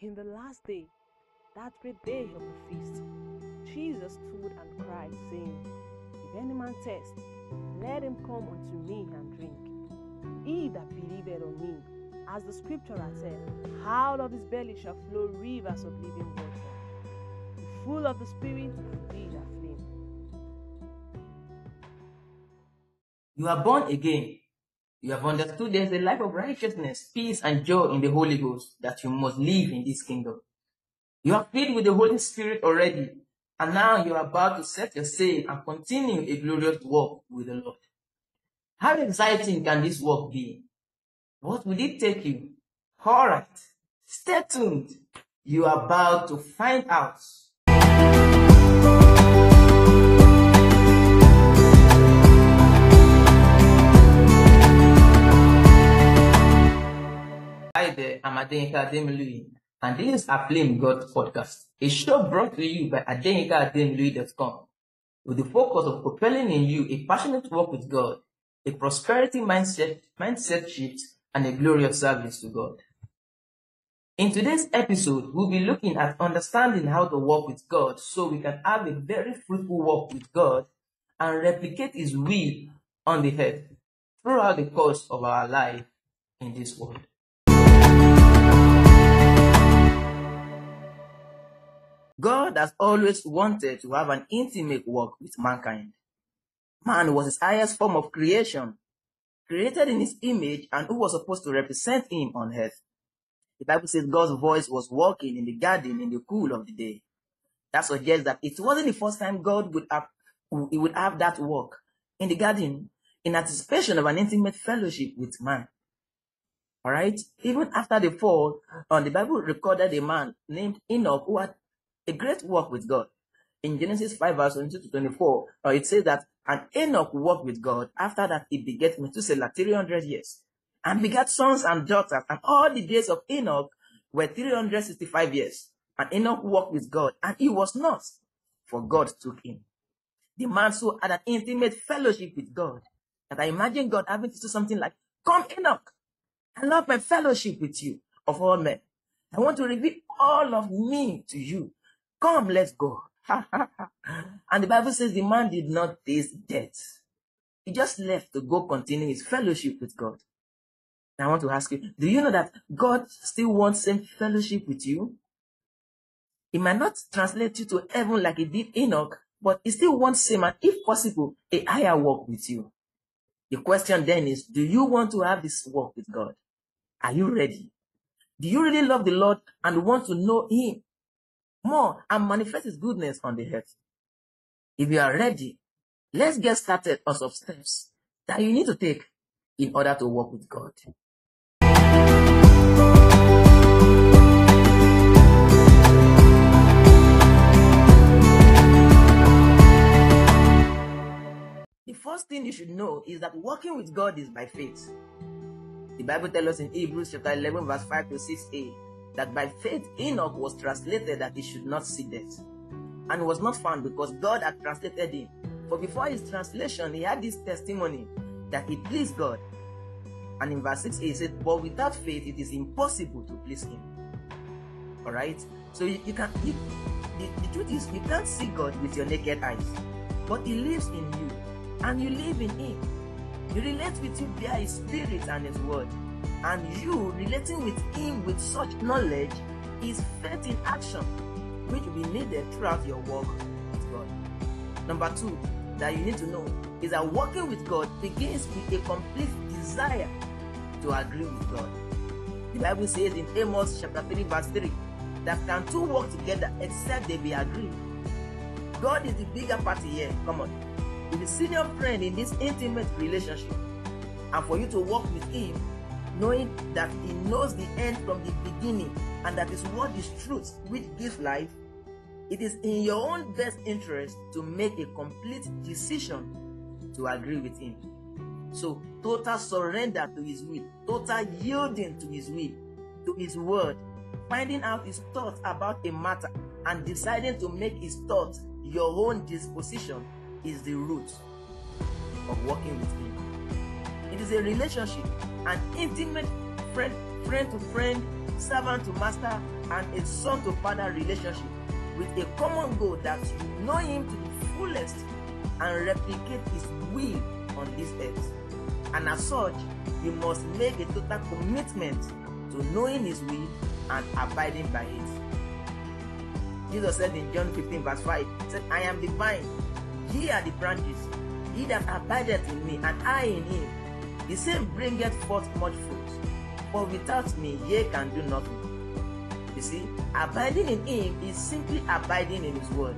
In the last day, that great day of the feast, Jesus stood and cried, saying, If any man thirst, let him come unto me and drink. He that believeth on me, as the scripture hath said, out of his belly shall flow rivers of living water. Be full of the Spirit, be that flame. You are born again. You have understood there is a life of righteousness, peace, and joy in the Holy Ghost that you must live in this kingdom. You are filled with the Holy Spirit already, and now you are about to set your sail and continue a glorious walk with the Lord. How exciting can this walk be? What will it take you? All right, stay tuned. You are about to find out. Hi there, I'm Adenike Ademiluyi, and this is our Flame God Podcast, a show brought to you by adenikeademiluyi.com, with the focus of propelling in you a passionate walk with God, a prosperity mindset shift, and a glorious service to God. In today's episode, we'll be looking at understanding how to walk with God so we can have a very fruitful walk with God and replicate His will on the earth throughout the course of our life in this world. God has always wanted to have an intimate walk with mankind. Man was His highest form of creation, created in His image and who was supposed to represent Him on earth. The Bible says God's voice was walking in the garden in the cool of the day. That suggests that it wasn't the first time God would have that walk in the garden in anticipation of an intimate fellowship with man. Alright? Even after the fall, the Bible recorded a man named Enoch who had a great walk with God. In Genesis 5 verse 22 to 24, it says that, and Enoch walked with God. After that, he begat Methuselah 300 years, and begat sons and daughters. And all the days of Enoch were 365 years. And Enoch walked with God, and he was not, for God took him. The man so had an intimate fellowship with God that I imagine God having to do something like, "Come, Enoch, I love my fellowship with you, of all men. I want to reveal all of me to you. Come, let's go." And the Bible says the man did not taste death. He just left to go continue his fellowship with God. And I want to ask you, do you know that God still wants same fellowship with you? He might not translate you to heaven like He did Enoch, but He still wants same and, if possible, a higher walk with you. The question then is, do you want to have this walk with God? Are you ready? Do you really love the Lord and want to know Him more and manifest His goodness on the earth? If you are ready, let's get started on some steps that you need to take in order to walk with God. The first thing you should know is that walking with God is by faith. The Bible tells us in Hebrews chapter 11 verse 5 to 6a, that by faith Enoch was translated that he should not see death, and was not found because God had translated him. For before his translation, he had this testimony that he pleased God. And in verse 6, he said, "But without faith, it is impossible to please Him." All right. So the truth is, you can't see God with your naked eyes, but He lives in you, and you live in Him. He relates with you via His Spirit and His Word. And you relating with Him with such knowledge is faith in action, which will be needed throughout your walk with God. Number two that you need to know is that walking with God begins with a complete desire to agree with God. The Bible says in Amos chapter 3 verse 3 that can two walk together except they be agreed. God is the bigger party here. Come on. He's the senior friend in this intimate relationship. And for you to walk with Him, knowing that He knows the end from the beginning and that His word is truth which gives life, it is in your own best interest to make a complete decision to agree with Him. So, total surrender to His will, total yielding to His will, to His word, finding out His thoughts about a matter and deciding to make His thoughts your own disposition is the root of walking with Him. It is a relationship, an intimate friend friend to friend, servant to master, and a son to father relationship with a common goal that you know him to the fullest and replicate his will on this earth. And as such, you must make a total commitment to knowing his will and abiding by it. Jesus said in John 15 verse 5, he said, I am the vine, ye are the branches, he that abideth in me and I in him, the same bringeth forth much fruit, for without me ye can do nothing. You see, abiding in him is simply abiding in his word,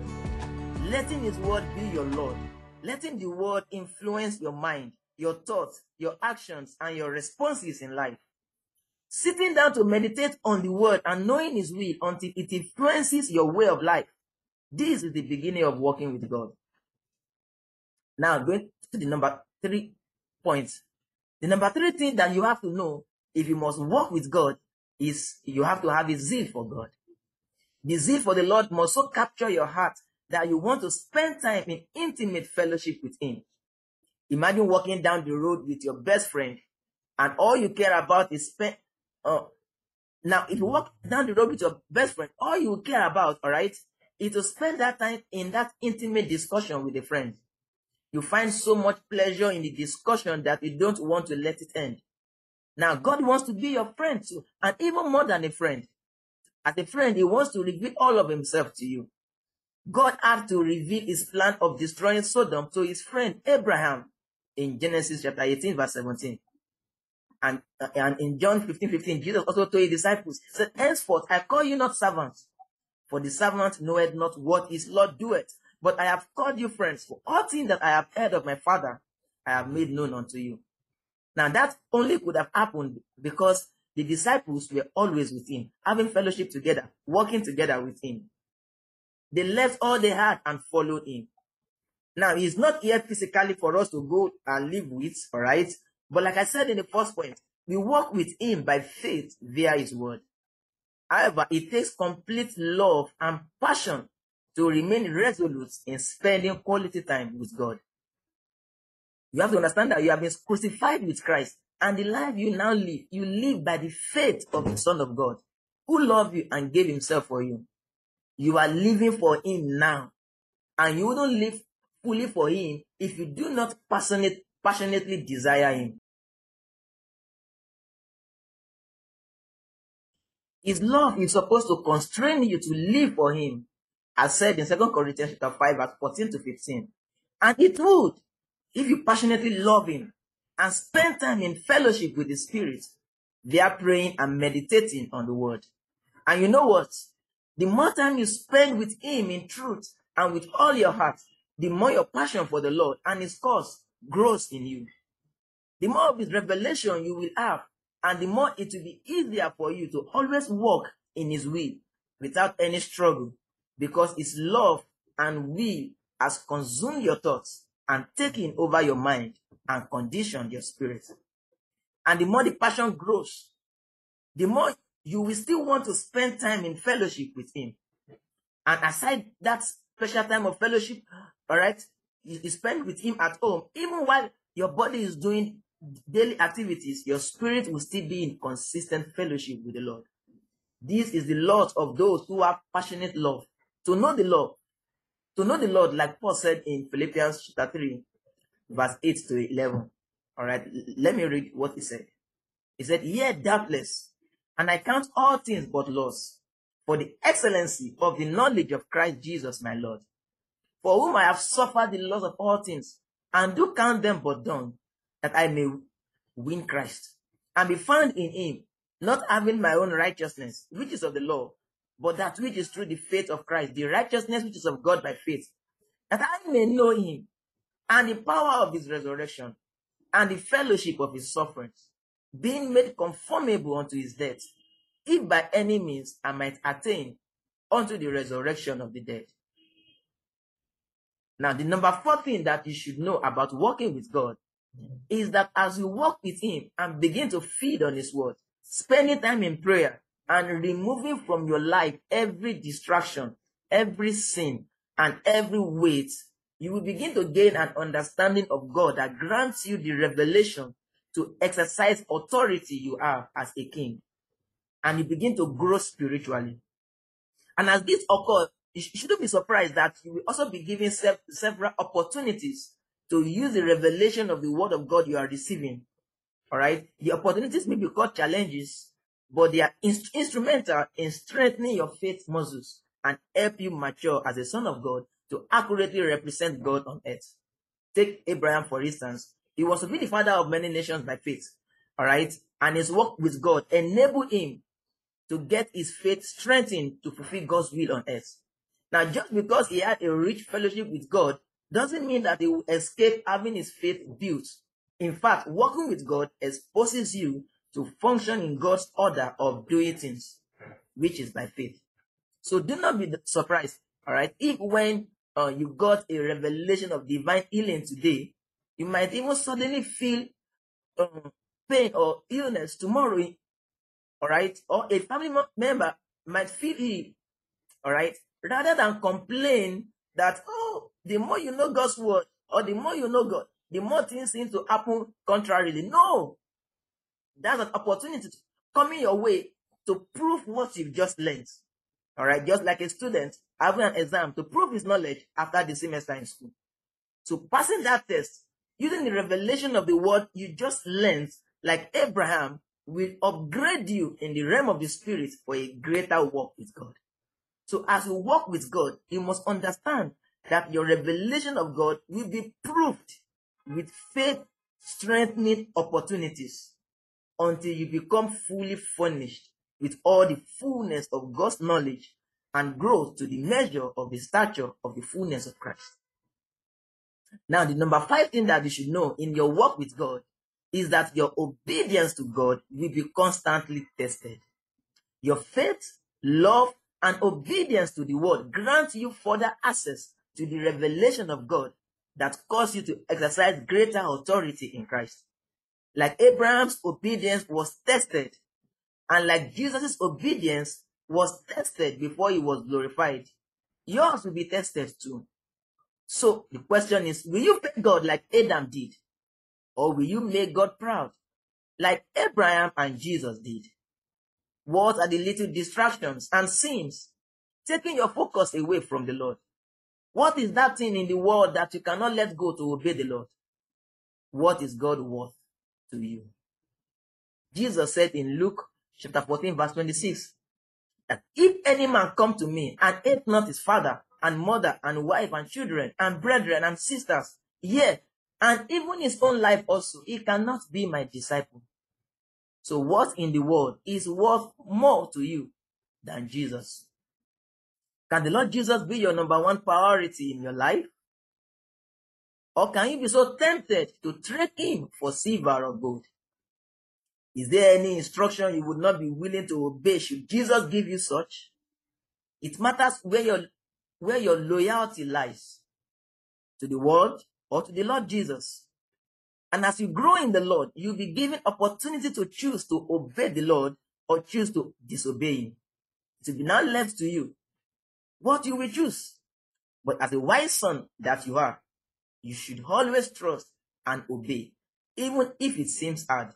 letting his word be your Lord, letting the word influence your mind, your thoughts, your actions, and your responses in life. Sitting down to meditate on the word and knowing his will until it influences your way of life. This is the beginning of walking with God. Now, going to the number 3 point. The number 3 thing that you have to know if you must walk with God is you have to have a zeal for God. The zeal for the Lord must so capture your heart that you want to spend time in intimate fellowship with him. Imagine walking down the road with your best friend and all you care about is now, if you walk down the road with your best friend, all you care about, all right, is to spend that time in that intimate discussion with a friend. You find so much pleasure in the discussion that you don't want to let it end. Now, God wants to be your friend too, and even more than a friend. As a friend, he wants to reveal all of himself to you. God had to reveal his plan of destroying Sodom to his friend Abraham in Genesis chapter 18, verse 17. And in John 15:15, Jesus also told his disciples, said, henceforth, I call you not servants, for the servant knoweth not what his Lord doeth. But I have called you friends, for all things that I have heard of my Father, I have made known unto you. Now, that only could have happened because the disciples were always with him, having fellowship together, walking together with him. They left all they had and followed him. Now, he's not here physically for us to go and live with, all right? But like I said in the first point, we walk with him by faith via his word. However, it takes complete love and passion to remain resolute in spending quality time with God. You have to understand that you have been crucified with Christ, and the life you now live, you live by the faith of the Son of God, who loved you and gave himself for you. You are living for him now, and you wouldn't live fully for him if you do not passionately desire him. His love is supposed to constrain you to live for him, as said in 2 Corinthians 5, verse 14 to 15. And it would, if you passionately love him and spend time in fellowship with the Spirit, they are praying and meditating on the word. And you know what? The more time you spend with him in truth and with all your heart, the more your passion for the Lord and his cause grows in you. The more of his revelation you will have, and the more it will be easier for you to always walk in his will without any struggle, because his love and will has consumed your thoughts and taken over your mind and conditioned your spirit. And the more the passion grows, the more you will still want to spend time in fellowship with him. And aside that special time of fellowship, all right, you spend with him at home, even while your body is doing daily activities, your spirit will still be in consistent fellowship with the Lord. This is the lot of those who have passionate love. To know the Lord, like Paul said in Philippians chapter 3, verse 8 to 11. All right, let me read what he said. He said, yea, doubtless, and I count all things but loss, for the excellency of the knowledge of Christ Jesus my Lord, for whom I have suffered the loss of all things, and do count them but dung, that I may win Christ, and be found in him, not having my own righteousness, which is of the law, but that which is through the faith of Christ, the righteousness which is of God by faith, that I may know him, and the power of his resurrection, and the fellowship of his sufferings, being made conformable unto his death, if by any means I might attain unto the resurrection of the dead. Now, the number 4 thing that you should know about walking with God is that as you walk with him and begin to feed on his word, spending time in prayer, and removing from your life every distraction, every sin, and every weight, you will begin to gain an understanding of God that grants you the revelation to exercise authority you have as a king and you begin to grow spiritually. And as this occurs, you shouldn't be surprised that you will also be given several opportunities to use the revelation of the word of God you are receiving. All right? The opportunities may be called challenges, but they are instrumental in strengthening your faith muscles and help you mature as a son of God to accurately represent God on earth. Take Abraham, for instance. He was to be the father of many nations by faith. All right? And his work with God enabled him to get his faith strengthened to fulfill God's will on earth. Now, just because he had a rich fellowship with God doesn't mean that he will escape having his faith built. In fact, working with God exposes you to function in God's order of doing things, which is by faith. So do not be surprised, all right? If when you got a revelation of divine healing today, you might even suddenly feel pain or illness tomorrow, all right? Or a family member might feel ill, all right? Rather than complain that, oh, the more you know God's word, or the more you know God, the more things seem to happen contrarily. No. That's an opportunity coming your way to prove what you've just learned. All right? Just like a student having an exam to prove his knowledge after the semester in school. So passing that test, using the revelation of the word you just learned, like Abraham, will upgrade you in the realm of the spirit for a greater walk with God. So as you walk with God, you must understand that your revelation of God will be proved with faith-strengthening opportunities until you become fully furnished with all the fullness of God's knowledge and grow to the measure of the stature of the fullness of Christ. Now, the number 5 thing that you should know in your walk with God is that your obedience to God will be constantly tested. Your faith, love, and obedience to the word grants you further access to the revelation of God that causes you to exercise greater authority in Christ. Like Abraham's obedience was tested, and like Jesus' obedience was tested before he was glorified, yours will be tested too. So the question is, will you pay God like Adam did? Or will you make God proud, like Abraham and Jesus did? What are the little distractions and sins taking your focus away from the Lord? What is that thing in the world that you cannot let go to obey the Lord? What is God worth to you? Jesus said in Luke chapter 14, verse 26, that if any man come to me and hate not his father and mother and wife and children and brethren and sisters, yea, and even his own life also, he cannot be my disciple. So what in the world is worth more to you than Jesus? Can the Lord Jesus be your number one priority in your life? Or can you be so tempted to trade him for silver or gold? Is there any instruction you would not be willing to obey should Jesus give you such? It matters where your loyalty lies, to the world or to the Lord Jesus. And as you grow in the Lord, you'll be given opportunity to choose to obey the Lord or choose to disobey him. It will be now left to you what you will choose. But as a wise son that you are, you should always trust and obey, even if it seems hard,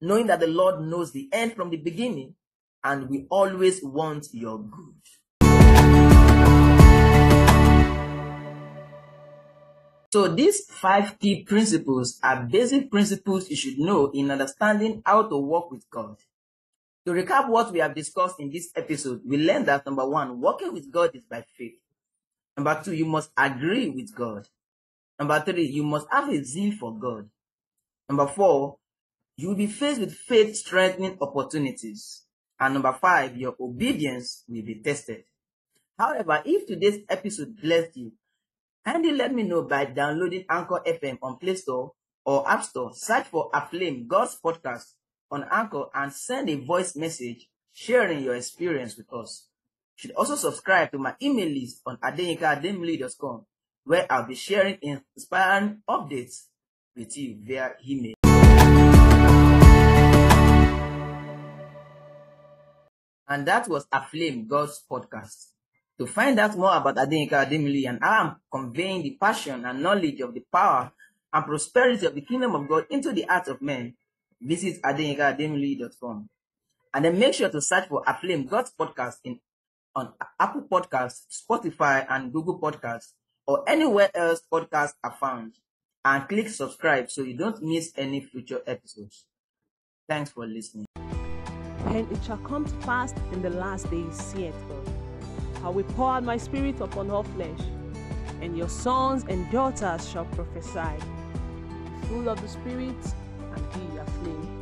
knowing that the Lord knows the end from the beginning and we always want your good. So these 5 key principles are basic principles you should know in understanding how to walk with God. To recap what we have discussed in this episode, we learned that number 1, walking with God is by faith. Number 2, you must agree with God. Number 3, you must have a zeal for God. Number 4, you will be faced with faith-strengthening opportunities. And number 5, your obedience will be tested. However, if today's episode blessed you, kindly let me know by downloading Anchor FM on Play Store or App Store. Search for Flame God Podcast on Anchor and send a voice message sharing your experience with us. You should also subscribe to my email list on adenikeademiluyi.com, where I'll be sharing inspiring updates with you via email. And that was Flame God Podcast. To find out more about Adenike Ademiluyi and how I'm conveying the passion and knowledge of the power and prosperity of the kingdom of God into the hearts of men, visit adenikeademiluyi.com. And then make sure to search for A Flame God's Podcast on Apple Podcasts, Spotify, and Google Podcasts, or anywhere else podcasts are found. And click subscribe so you don't miss any future episodes. Thanks for listening. And it shall come to pass in the last days, saith God, I will pour out my spirit upon all flesh, and your sons and daughters shall prophesy. Be full of the Spirit and be aflame.